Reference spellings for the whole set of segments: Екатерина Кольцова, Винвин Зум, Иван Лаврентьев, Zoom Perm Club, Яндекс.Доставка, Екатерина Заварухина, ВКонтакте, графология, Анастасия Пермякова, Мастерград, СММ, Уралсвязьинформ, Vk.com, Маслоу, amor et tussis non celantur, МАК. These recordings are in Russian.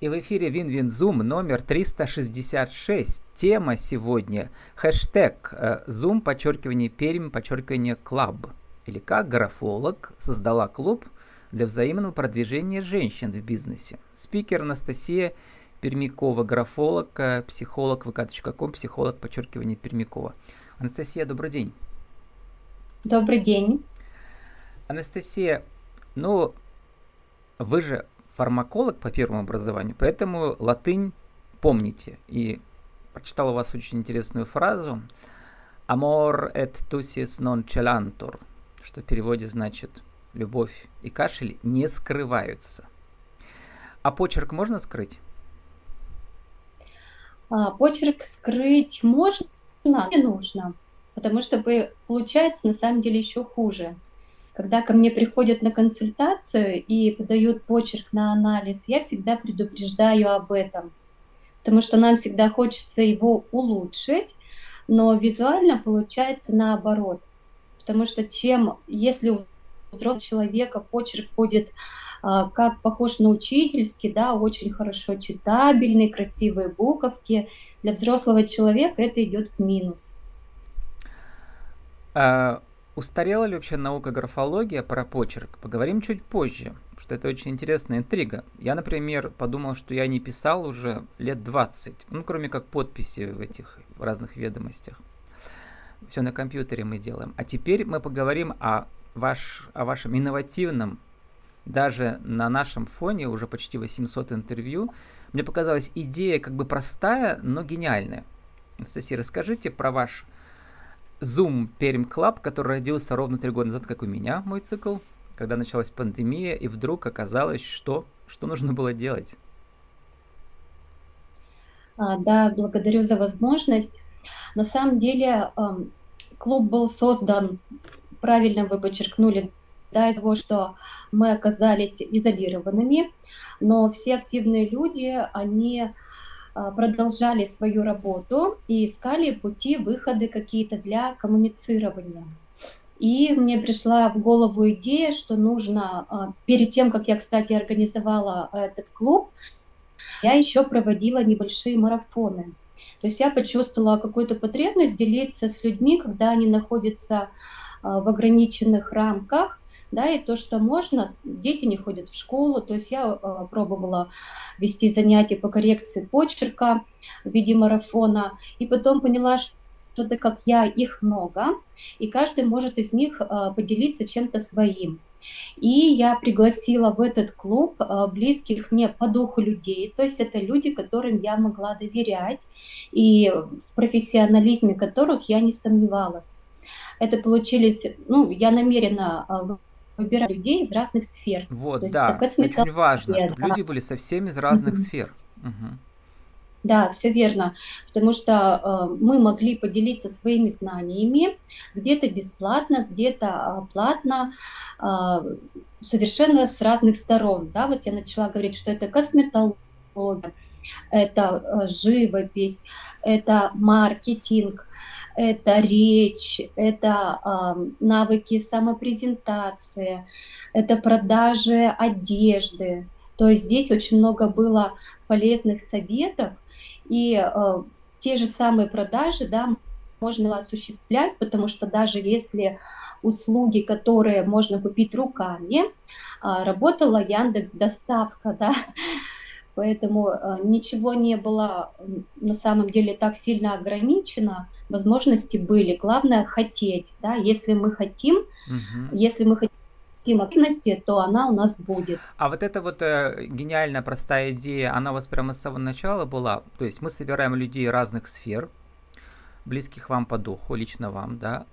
И в эфире Винвин Зум номер 366. Тема сегодня хэштег Zoom, _Perm, Club. Или как графолог создала клуб для взаимного продвижения женщин в бизнесе. Спикер Анастасия Пермякова, графолог, психолог, Vk.com, психолог, _Пермякова. Анастасия, добрый день. Добрый день. Анастасия, вы же фармаколог по первому образованию, поэтому латынь помните. И прочитал у вас очень интересную фразу «amor et tussis non celantur», что в переводе значит «любовь и кашель не скрываются». А почерк можно скрыть? Почерк скрыть можно, не нужно, потому что получается на самом деле еще хуже. Когда ко мне приходят на консультацию и подают почерк на анализ, я всегда предупреждаю об этом, потому что нам всегда хочется его улучшить, но визуально получается наоборот, потому что если у взрослого человека почерк будет как похож на учительский, да, очень хорошо читабельный, красивые буковки, для взрослого человека это идет в минус. Устарела ли вообще наука графология про почерк? Поговорим чуть позже, потому что это очень интересная интрига. Я, например, подумал, что я не писал уже лет 20, кроме как подписи в этих разных ведомостях. Все на компьютере мы делаем. А теперь мы поговорим о вашем инновативном, даже на нашем фоне, уже почти 800 интервью. Мне показалась идея как бы простая, но гениальная. Анастасия, расскажите про ваш Zoom Perm Club, который родился ровно 3 года назад, как у меня, мой цикл, когда началась пандемия, и вдруг оказалось, что нужно было делать. Да, благодарю за возможность. На самом деле клуб был создан, правильно вы подчеркнули, да, из-за того, что мы оказались изолированными, но все активные люди, они продолжали свою работу и искали пути, выходы какие-то для коммуницирования. И мне пришла в голову идея, что нужно, перед тем, как я, кстати, организовала этот клуб, я еще проводила небольшие марафоны. То есть я почувствовала какую-то потребность делиться с людьми, когда они находятся в ограниченных рамках, да, и то, что можно, дети не ходят в школу, то есть я пробовала вести занятия по коррекции почерка в виде марафона, и потом поняла, что так как я, их много, и каждый может из них поделиться чем-то своим. И я пригласила в этот клуб близких мне по духу людей, то есть это люди, которым я могла доверять, и в профессионализме которых я не сомневалась. Это получились, я намеренно выбираю людей из разных сфер. Вот, да, очень важно, чтобы люди были совсем из разных сфер. Угу. Да, все верно, потому что мы могли поделиться своими знаниями, где-то бесплатно, где-то платно, совершенно с разных сторон. Да, вот я начала говорить, что это косметология, это живопись, это маркетинг, это речь, это навыки самопрезентации, это продажи одежды. То есть здесь очень много было полезных советов, и те же самые продажи, да, можно осуществлять, потому что даже если услуги, которые можно купить руками, работала Яндекс.Доставка, да, поэтому ничего не было на самом деле так сильно ограничено, возможности были. Главное хотеть, да, если мы хотим, если мы хотим активности, то она у нас будет. А вот эта вот гениальная простая идея, она у вас прямо с самого начала была? То есть мы собираем людей разных сфер, близких вам по духу, лично вам, да,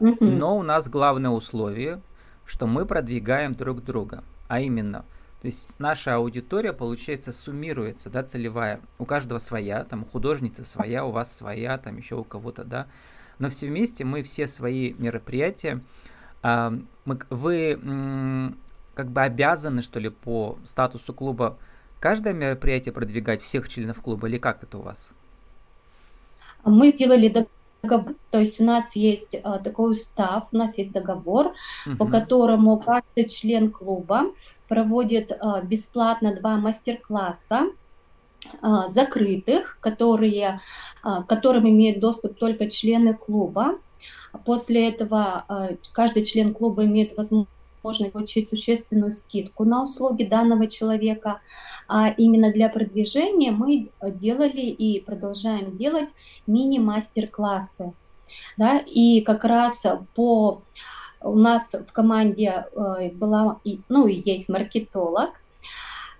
но у нас главное условие, что мы продвигаем друг друга, а именно... То есть наша аудитория, получается, суммируется, да, целевая. У каждого своя, там, у художницы своя, у вас своя, там, еще у кого-то, да. Но все вместе мы все свои мероприятия, как бы обязаны, что ли, по статусу клуба каждое мероприятие продвигать, всех членов клуба, или как это у вас? Мы сделали договор, то есть у нас есть такой устав, у нас есть договор, по которому каждый член клуба проводит бесплатно 2 мастер-класса закрытых, которым имеют доступ только члены клуба. После этого каждый член клуба имеет возможность получить существенную скидку на услуги данного человека. А именно для продвижения мы делали и продолжаем делать мини-мастер-классы. Да? И как раз у нас в команде была, и есть маркетолог.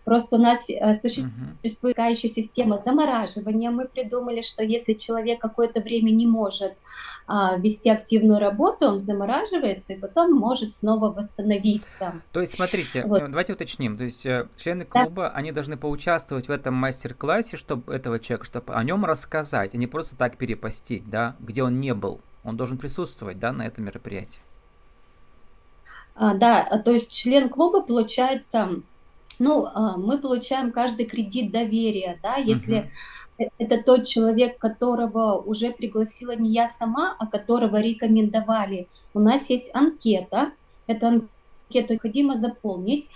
Просто у нас существует такая еще система замораживания. Мы придумали, что если человек какое-то время не может вести активную работу, он замораживается и потом может снова восстановиться. То есть, смотрите, давайте уточним. То есть, члены клуба, они должны поучаствовать в этом мастер-классе, чтобы этого человека, чтобы о нем рассказать, а не просто так перепостить, да, где он не был. Он должен присутствовать, да, на этом мероприятии. Да, то есть член клуба, получается... мы получаем каждый кредит доверия, да, если это тот человек, которого уже пригласила не я сама, а которого рекомендовали. У нас есть анкета, эту анкету необходимо заполнить.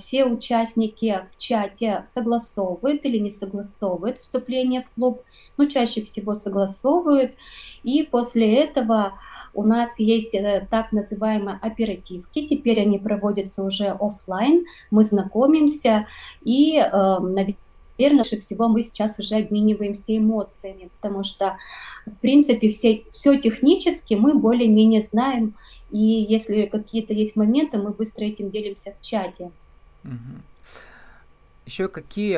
Все участники в чате согласовывают или не согласовывают вступление в клуб, но чаще всего согласовывают, и после этого... У нас есть так называемые оперативки, теперь они проводятся уже офлайн, мы знакомимся и, наверное, больше всего мы сейчас уже обмениваемся эмоциями, потому что, в принципе, все технически мы более-менее знаем, и если какие-то есть моменты, мы быстро этим делимся в чате. Еще какие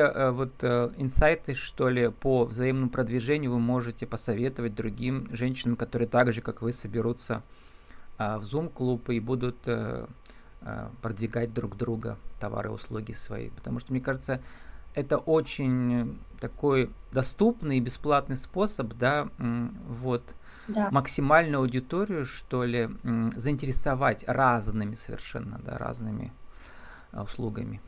инсайты, что ли, по взаимному продвижению вы можете посоветовать другим женщинам, которые так же, как вы, соберутся в Zoom-клуб и будут продвигать друг друга товары и услуги свои? Потому что, мне кажется, это очень такой доступный и бесплатный способ, да, максимальную аудиторию, что ли, заинтересовать разными услугами.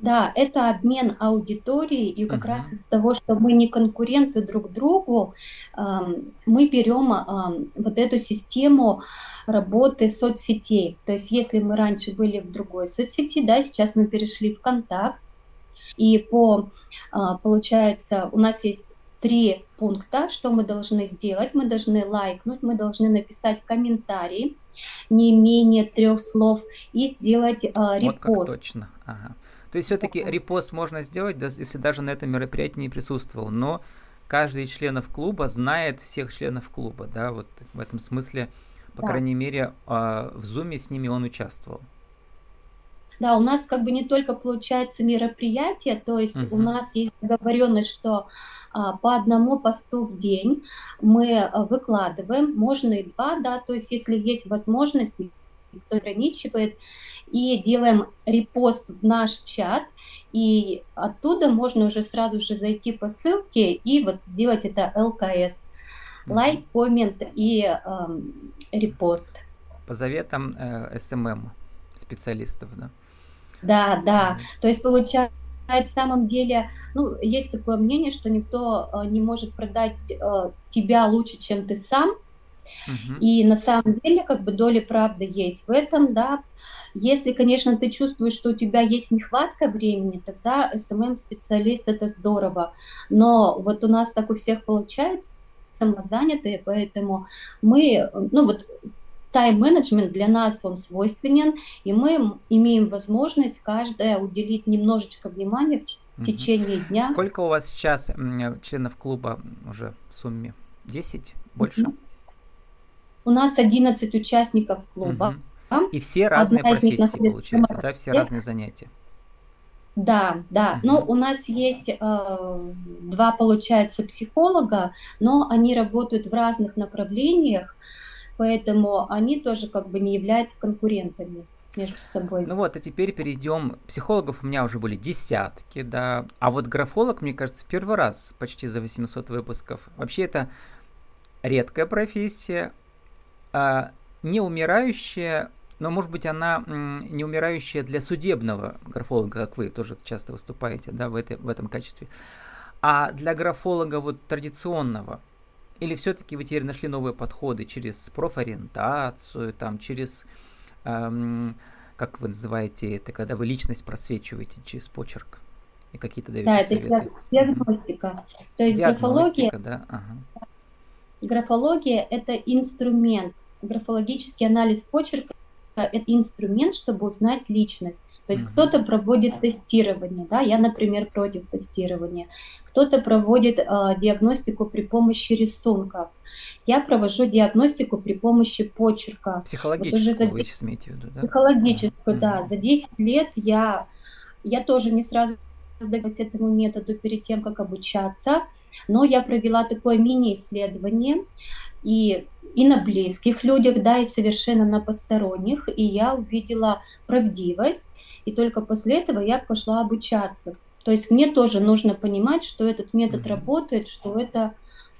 Да, это обмен аудиторией, и как раз из-за того, что мы не конкуренты друг другу, мы берем вот эту систему работы соцсетей. То есть если мы раньше были в другой соцсети, да, сейчас мы перешли в ВКонтакт, и получается, у нас есть 3 пункта, что мы должны сделать. Мы должны лайкнуть, мы должны написать комментарий, не менее 3 слов, и сделать репост. Вот как точно, ага. То есть все-таки репост можно сделать, если даже на этом мероприятии не присутствовал, но каждый из членов клуба знает всех членов клуба, да, вот в этом смысле, по крайней мере, в Zoom с ними он участвовал. Да, у нас как бы не только получается мероприятие, то есть у нас есть договоренность, что по одному посту в день мы выкладываем, можно и 2, да, то есть если есть возможность, никто ограничивает, и делаем репост в наш чат, и оттуда можно уже сразу же зайти по ссылке и вот сделать это ЛКС, лайк, коммент и репост. По заветам СММ специалистов, да? Да, то есть получается, на самом деле, есть такое мнение, что никто не может продать тебя лучше, чем ты сам, и на самом деле как бы доля правды есть в этом, да. Если, конечно, ты чувствуешь, что у тебя есть нехватка времени, тогда СММ-специалист – это здорово. Но вот у нас так у всех получается, самозанятые, поэтому мы, тайм-менеджмент для нас, он свойственен, и мы имеем возможность каждая уделить немножечко внимания в течение дня. Сколько у вас сейчас членов клуба уже в сумме? 10? Больше? У нас 11 участников клуба. И все разные профессии, получается, да, все разные занятия. Да, но у нас есть 2, получается, психолога, но они работают в разных направлениях, поэтому они тоже как бы не являются конкурентами между собой. А теперь перейдем, психологов у меня уже были десятки, да, а вот графолог, мне кажется, в первый раз почти за 800 выпусков. Вообще это редкая профессия, не умирающая, но, может быть, она не умирающая для судебного графолога, как вы тоже часто выступаете, да, в этом качестве, а для графолога вот традиционного, Или все-таки вы теперь нашли новые подходы через профориентацию, там, через, как вы называете это, когда вы личность просвечиваете через почерк и какие-то даете советы? Да, это диагностика. То есть графология, да? Ага. Графология – это инструмент. Графологический анализ почерка – это инструмент, чтобы узнать личность. То есть кто-то проводит тестирование, да, я, например, против тестирования. Кто-то проводит диагностику при помощи рисунков. Я провожу диагностику при помощи почерка. Психологическую, вот вы сейчас имеете в виду, да? Психологическую, да. За 10 лет я тоже не сразу поддалась этому методу перед тем, как обучаться, но я провела такое мини-исследование, и на близких людях, да, и совершенно на посторонних, и я увидела правдивость. И только после этого я пошла обучаться. То есть мне тоже нужно понимать, что этот метод работает, что это,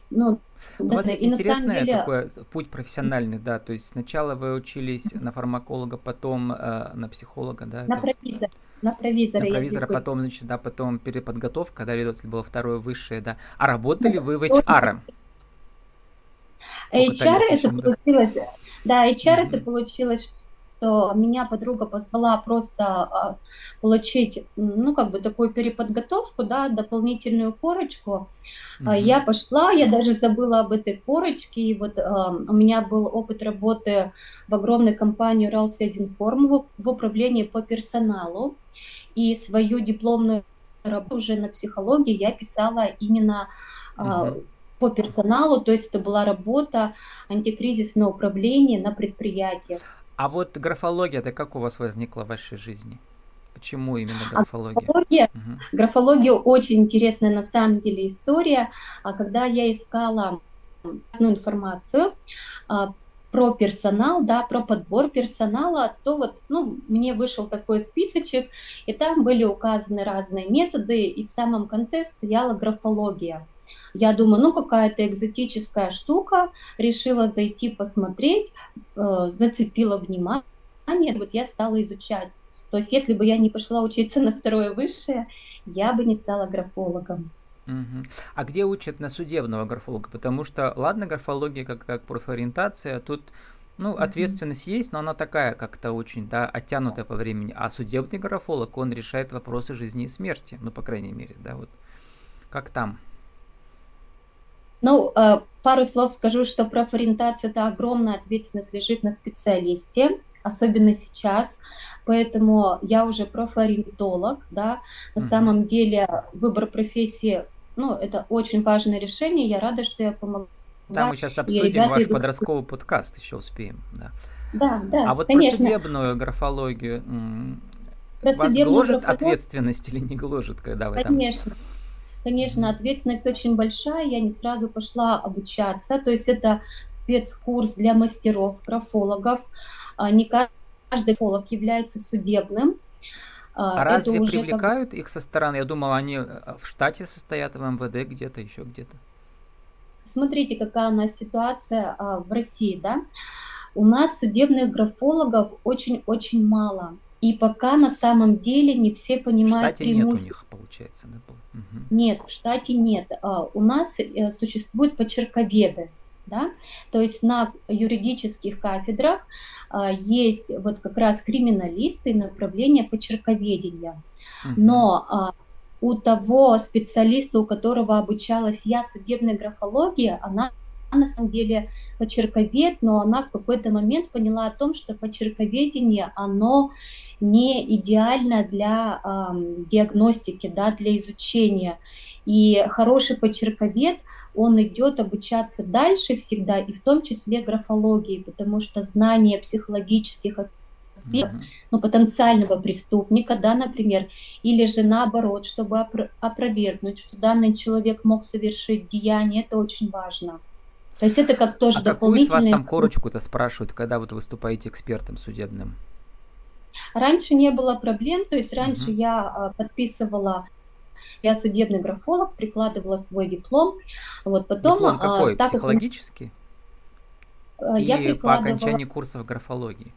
ну, интересное деле... такой путь профессиональный, да. То есть сначала вы учились на фармаколога, потом на психолога, да. На провизора. На провизора, потом, значит, да, потом переподготовка, да, ведется, было второе высшее, да. А работали вы в HR? HR это получилось, да, HR это получилось, что меня подруга позвала просто получить, ну, как бы такую переподготовку, да, дополнительную корочку. Я пошла, я даже забыла об этой корочке, и вот у меня был опыт работы в огромной компании Уралсвязьинформ в управлении по персоналу, и свою дипломную работу уже на психологии я писала именно по персоналу, то есть это была работа антикризисное управление на предприятиях. А вот графология-то как у вас возникла в вашей жизни? Почему именно графология? Графология очень интересная на самом деле история. Когда я искала разную информацию про персонал, да, про подбор персонала, то вот, ну, мне вышел такой списочек, и там были указаны разные методы, и в самом конце стояла графология. Я думаю, ну, какая-то экзотическая штука, решила зайти посмотреть, зацепила внимание, вот я стала изучать. То есть, если бы я не пошла учиться на второе высшее, я бы не стала графологом. А где учат на судебного графолога? Потому что, ладно, графология как профориентация, тут, ну, ответственность есть, но она такая как-то очень, да, оттянутая по времени. А судебный графолог, он решает вопросы жизни и смерти, ну, по крайней мере, да, вот. Как там? Ну, пару слов скажу, что профориентация – это огромная ответственность лежит на специалисте, особенно сейчас, поэтому я уже профориентолог, да, на самом деле выбор профессии, ну, это очень важное решение, я рада, что я помогла. Да, мы сейчас обсудим ваш подростковый подкаст, еще успеем, да. Да, да, а вот конечно. Про судебную графологию, про вас гложет ответственность или не гложет, когда вы там… Конечно. Конечно, ответственность очень большая, я не сразу пошла обучаться, то есть это спецкурс для мастеров, графологов, не каждый графолог является судебным. А разве привлекают их со стороны? Я думала, они в штате состоят, в МВД где-то, еще где-то. Смотрите, какая у нас ситуация в России, да? У нас судебных графологов очень-очень мало. И пока на самом деле не все понимают преимущества. В штате нет у них, получается, да? Нет, в штате нет. У нас существуют почерковеды, да? То есть на юридических кафедрах есть вот как раз криминалисты и направление почерковедения. Но у того специалиста, у которого обучалась я судебной графологии, она на самом деле почерковед, но она в какой-то момент поняла о том, что почерковедение, оно не идеально для диагностики, да, для изучения. И хороший почерковед, он идет обучаться дальше всегда, и в том числе графологии, потому что знание психологических аспектов, ну, потенциального преступника, да, например, или же наоборот, чтобы опровергнуть, что данный человек мог совершить деяние, это очень важно. То есть это как тоже дополнительное... А какую из вас там корочку-то спрашивают, когда вот выступаете экспертом судебным? Раньше не было проблем, то есть раньше я подписывала, я судебный графолог, прикладывала свой диплом, вот потом... Диплом какой? Так психологический? Как... Или я прикладывала... по окончании курсов графологии?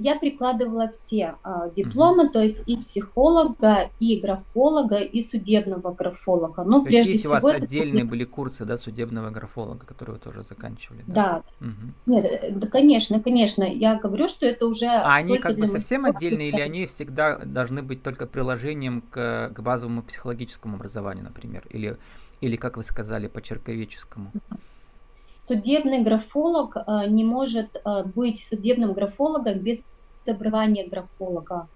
я прикладывала все дипломы, то есть и психолога, и графолога, и судебного графолога. Ну, прежде всего, у вас отдельные были курсы, да, судебного графолога, которые вы тоже заканчивали? Да. Да. Угу. Нет, да, конечно, конечно. Я говорю, что это уже... А они как бы совсем отдельные или они всегда должны быть только приложением к базовому психологическому образованию, например? Или, как вы сказали, по черковеческому? Судебный графолог не может быть судебным графологом без образования графолога.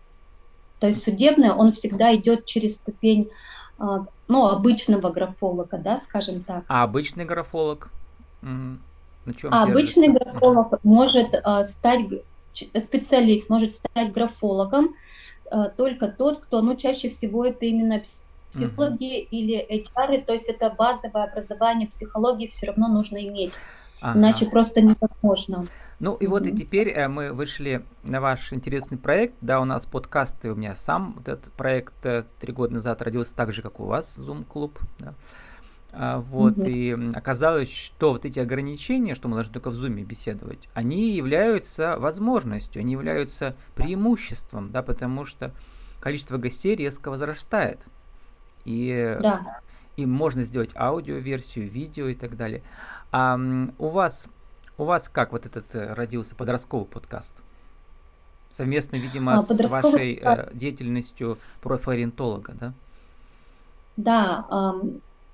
То есть судебный, он всегда идет через ступень, ну, обычного графолога, да, скажем так. А обычный графолог? На чем держится? Обычный графолог может стать, специалист может стать графологом только тот, кто, ну, чаще всего это именно психологи или HR, то есть это базовое образование психологии все равно нужно иметь, иначе просто невозможно. Ну и вот и теперь мы вышли на ваш интересный проект, да, у нас подкасты, у меня сам вот этот проект 3 года назад родился так же, как у вас, Zoom Club, да. Вот, и оказалось, что вот эти ограничения, что мы должны только в Zoom беседовать, они являются возможностью, они являются преимуществом, да, потому что количество гостей резко возрастает. И можно сделать аудиоверсию, видео и так далее. А у вас как вот этот родился подростковый подкаст? Совместно, видимо, с вашей деятельностью профориентолога, да? Да,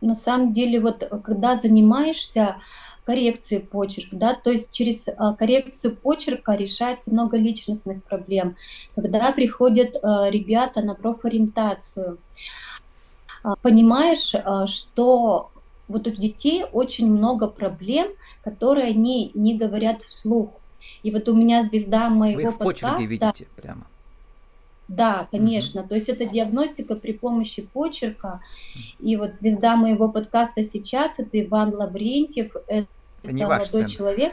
на самом деле, вот когда занимаешься коррекцией почерка, да, то есть через коррекцию почерка решается много личностных проблем. Когда приходят ребята на профориентацию, понимаешь, что вот у детей очень много проблем, которые они не говорят вслух. И вот у меня звезда моего подкаста... Вы их в почерке видите прямо? Да, конечно. То есть это диагностика при помощи почерка. И вот звезда моего подкаста сейчас — это Иван Лаврентьев. Это не ваш сын. Человек.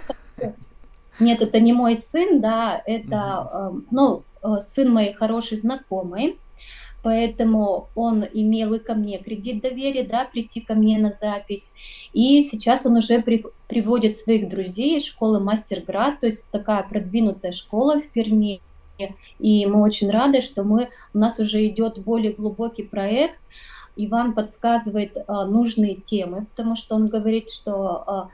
Нет, это не мой сын, да. Это сын моей хорошей знакомой. Поэтому он имел и ко мне кредит доверия, да, прийти ко мне на запись. И сейчас он уже приводит своих друзей из школы Мастерград, то есть такая продвинутая школа в Перми. И мы очень рады, что у нас уже идет более глубокий проект. Иван подсказывает нужные темы, потому что он говорит, что...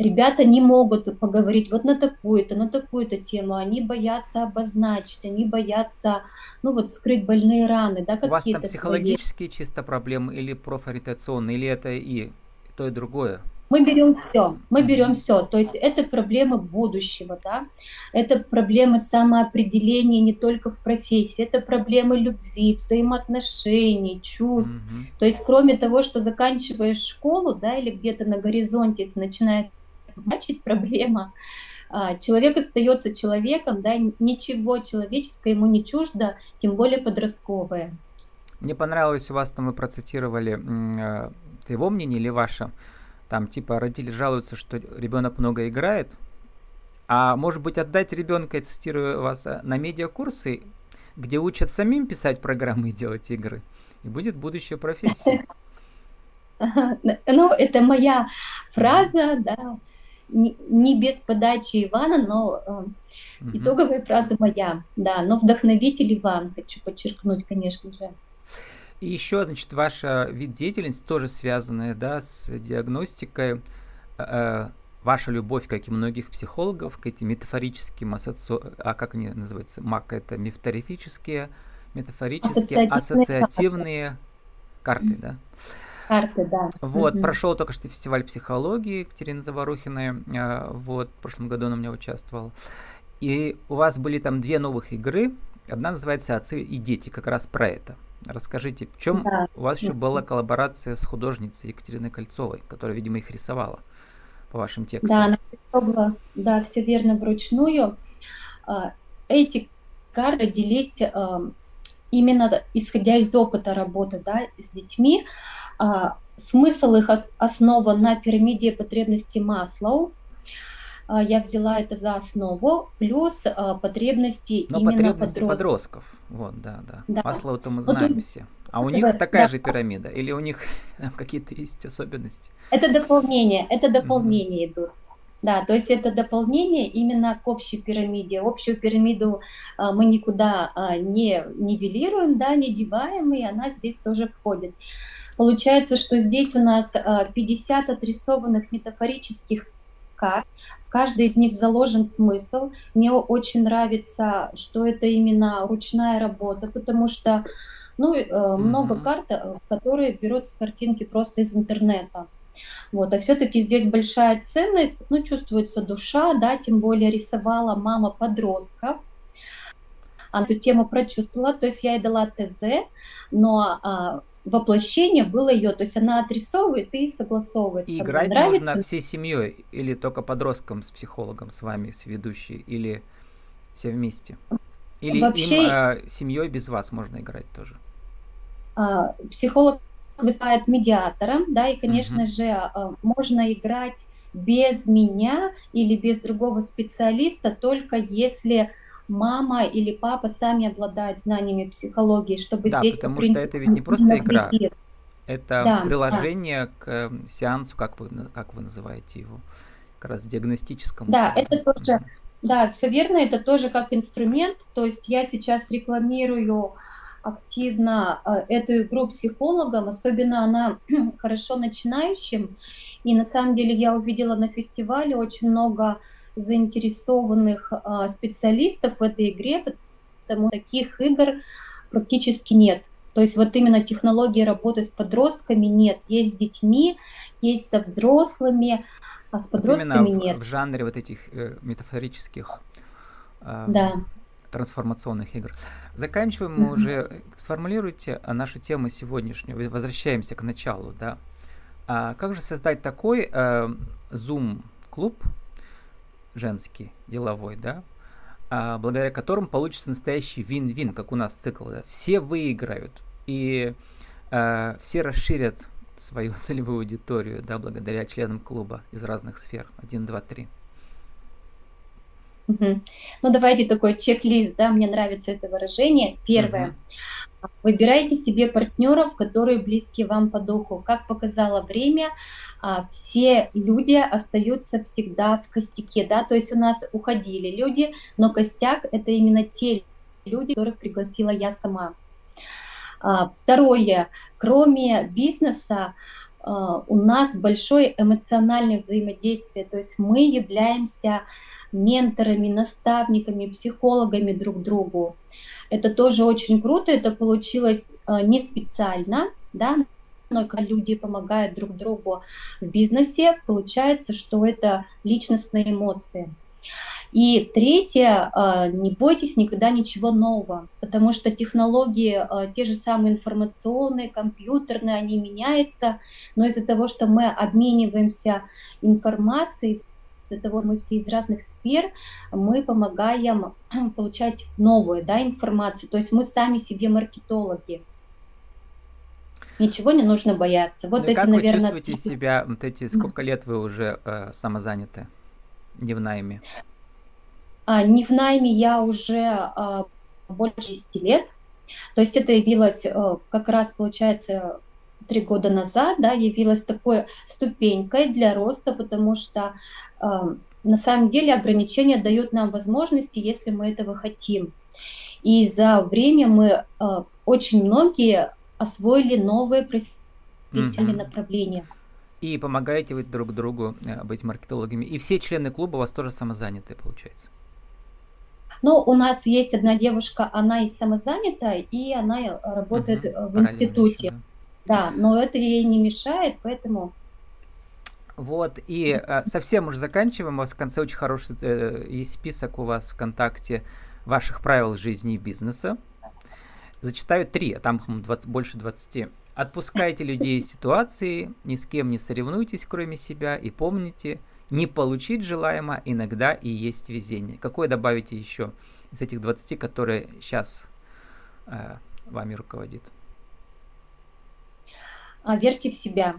Ребята не могут поговорить вот на такую-то тему, они боятся обозначить, они боятся, ну вот, скрыть больные раны, да, какие-то. У вас там психологические чисто проблемы или профориентационные, или это и то, и другое? Мы берем все, то есть это проблемы будущего, да, это проблемы самоопределения не только в профессии, это проблемы любви, взаимоотношений, чувств, то есть кроме того, что заканчиваешь школу, да, или где-то на горизонте это начинает значит, проблема. Человек остается человеком, да, ничего человеческое ему не чуждо, тем более подростковое. Мне понравилось, у вас там вы процитировали его мнение или ваше, там типа родители жалуются, что ребенок много играет, а может быть отдать ребенка, я цитирую вас, на медиакурсы, где учат самим писать программы и делать игры, и будет будущее профессия. Ну, это моя фраза, да. Не без подачи Ивана, но итоговая фраза моя, да, но вдохновитель Иван, хочу подчеркнуть, конечно же. И еще, значит, ваш вид деятельности тоже связанная, да, с диагностикой, ваша любовь, как и многих психологов, к этим метафорическим как они называются, МАК, это метафорические, ассоциативные карты, да? Карты, да. Вот, прошел только что фестиваль психологии Екатерины Заварухиной, вот, в прошлом году она у меня участвовала. И у вас были там 2 новых игры, одна называется «Отцы и дети», как раз про это. Расскажите, в чем у вас еще была коллаборация с художницей Екатериной Кольцовой, которая, видимо, их рисовала по вашим текстам. Да, она рисовала, да, все верно, вручную. Эти карты делились именно исходя из опыта работы, да, с детьми. Смысл их основан на пирамиде потребностей Маслоу. Я взяла это за основу, плюс потребности подростков. Вот, да. Маслоу-то мы знаем вот, все. А у них такая же пирамида? Или у них какие-то есть особенности? Это дополнение идут. Да, то есть это дополнение именно к общей пирамиде. Общую пирамиду мы никуда не нивелируем, да, не деваем, и она здесь тоже входит. Получается, что здесь у нас 50 отрисованных метафорических карт. В каждой из них заложен смысл. Мне очень нравится, что это именно ручная работа, потому что много карт, которые берут с картинки просто из интернета. Вот, а все-таки здесь большая ценность, чувствуется душа, да, тем более рисовала мама подростков, она эту тему прочувствовала, то есть я ей дала ТЗ, но воплощение было ее, то есть она отрисовывает и согласовывает. И играть можно всей семьей или только подросткам с психологом, с вами, с ведущей, или все вместе? Или вообще, им, семьей без вас можно играть тоже? Психолог выступает медиатором, да, и, конечно же, можно играть без меня или без другого специалиста, только если мама или папа сами обладают знаниями психологии, чтобы здесь... Да, потому что это ведь не просто игра, это приложение к сеансу, как вы называете его, как раз диагностическому. Да, это тоже, да, все верно, это тоже как инструмент, то есть я сейчас рекламирую активно эту игру психологам, особенно она хорошо начинающим. И на самом деле я увидела на фестивале очень много заинтересованных специалистов в этой игре, потому что таких игр практически нет. То есть вот именно технологии работы с подростками нет. Есть с детьми, есть со взрослыми, а с подростками нет. В жанре вот этих метафорических... Да. Трансформационных игр. Заканчиваем мы уже. Сформулируйте нашу тему сегодняшнюю. Возвращаемся к началу, да. Как же создать такой Zoom-клуб женский, деловой, да, благодаря которому получится настоящий вин-вин, как у нас цикл. Да? Все выиграют и все расширят свою целевую аудиторию, да, благодаря членам клуба из разных сфер. 1, 2, 3. Давайте такой чек-лист, да, мне нравится это выражение. Первое. Выбирайте себе партнеров, которые близки вам по духу. Как показало время, все люди остаются всегда в костяке, да, то есть у нас уходили люди, но костяк – это именно те люди, которых пригласила я сама. Второе. Кроме бизнеса, у нас большое эмоциональное взаимодействие, то есть мы являемся менторами, наставниками, психологами друг другу. Это тоже очень круто, это получилось не специально, да, но когда люди помогают друг другу в бизнесе, получается, что это личностные эмоции. И третье, не бойтесь никогда ничего нового, потому что технологии, те же самые информационные, компьютерные, они меняются, но из-за того, что мы обмениваемся информацией, из-за того, мы все из разных сфер, мы помогаем получать новую, да, информацию. То есть мы сами себе маркетологи. Ничего не нужно бояться. Вот эти, как наверное, вы чувствуете себя? Вот эти, сколько лет вы уже самозаняты? Не в найме? Не в найме я уже больше 10 лет. То есть это явилось как раз, получается, 3 года назад, да, явилась такой ступенькой для роста, потому что на самом деле ограничения дают нам возможности, если мы этого хотим. И за время мы очень многие освоили новые профессиональные направления. И помогаете вы друг другу быть маркетологами. И все члены клуба у вас тоже самозанятые, получается? У нас есть одна девушка, она и самозанятая, и она работает в институте. Да, но это ей не мешает, поэтому... Вот, и совсем уже заканчиваем. У вас в конце очень хороший есть список у вас ВКонтакте ваших правил жизни и бизнеса. Зачитаю 3, а там больше 20. Отпускайте людей из ситуации, ни с кем не соревнуйтесь, кроме себя, и помните, не получить желаемо иногда и есть везение. Какое добавите еще из этих 20, которые сейчас вами руководит? Верьте в себя,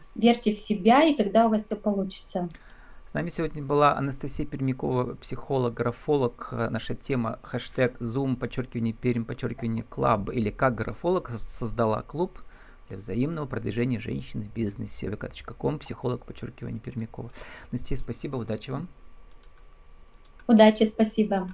и тогда у вас все получится. С нами сегодня была Анастасия Пермякова, психолог, графолог. Наша тема #Zoom_Perm_Club, или как графолог создала клуб для взаимного продвижения женщин в бизнесе. Vk.com, психолог, _Пермякова. Анастасия, спасибо, удачи вам. Удачи, спасибо.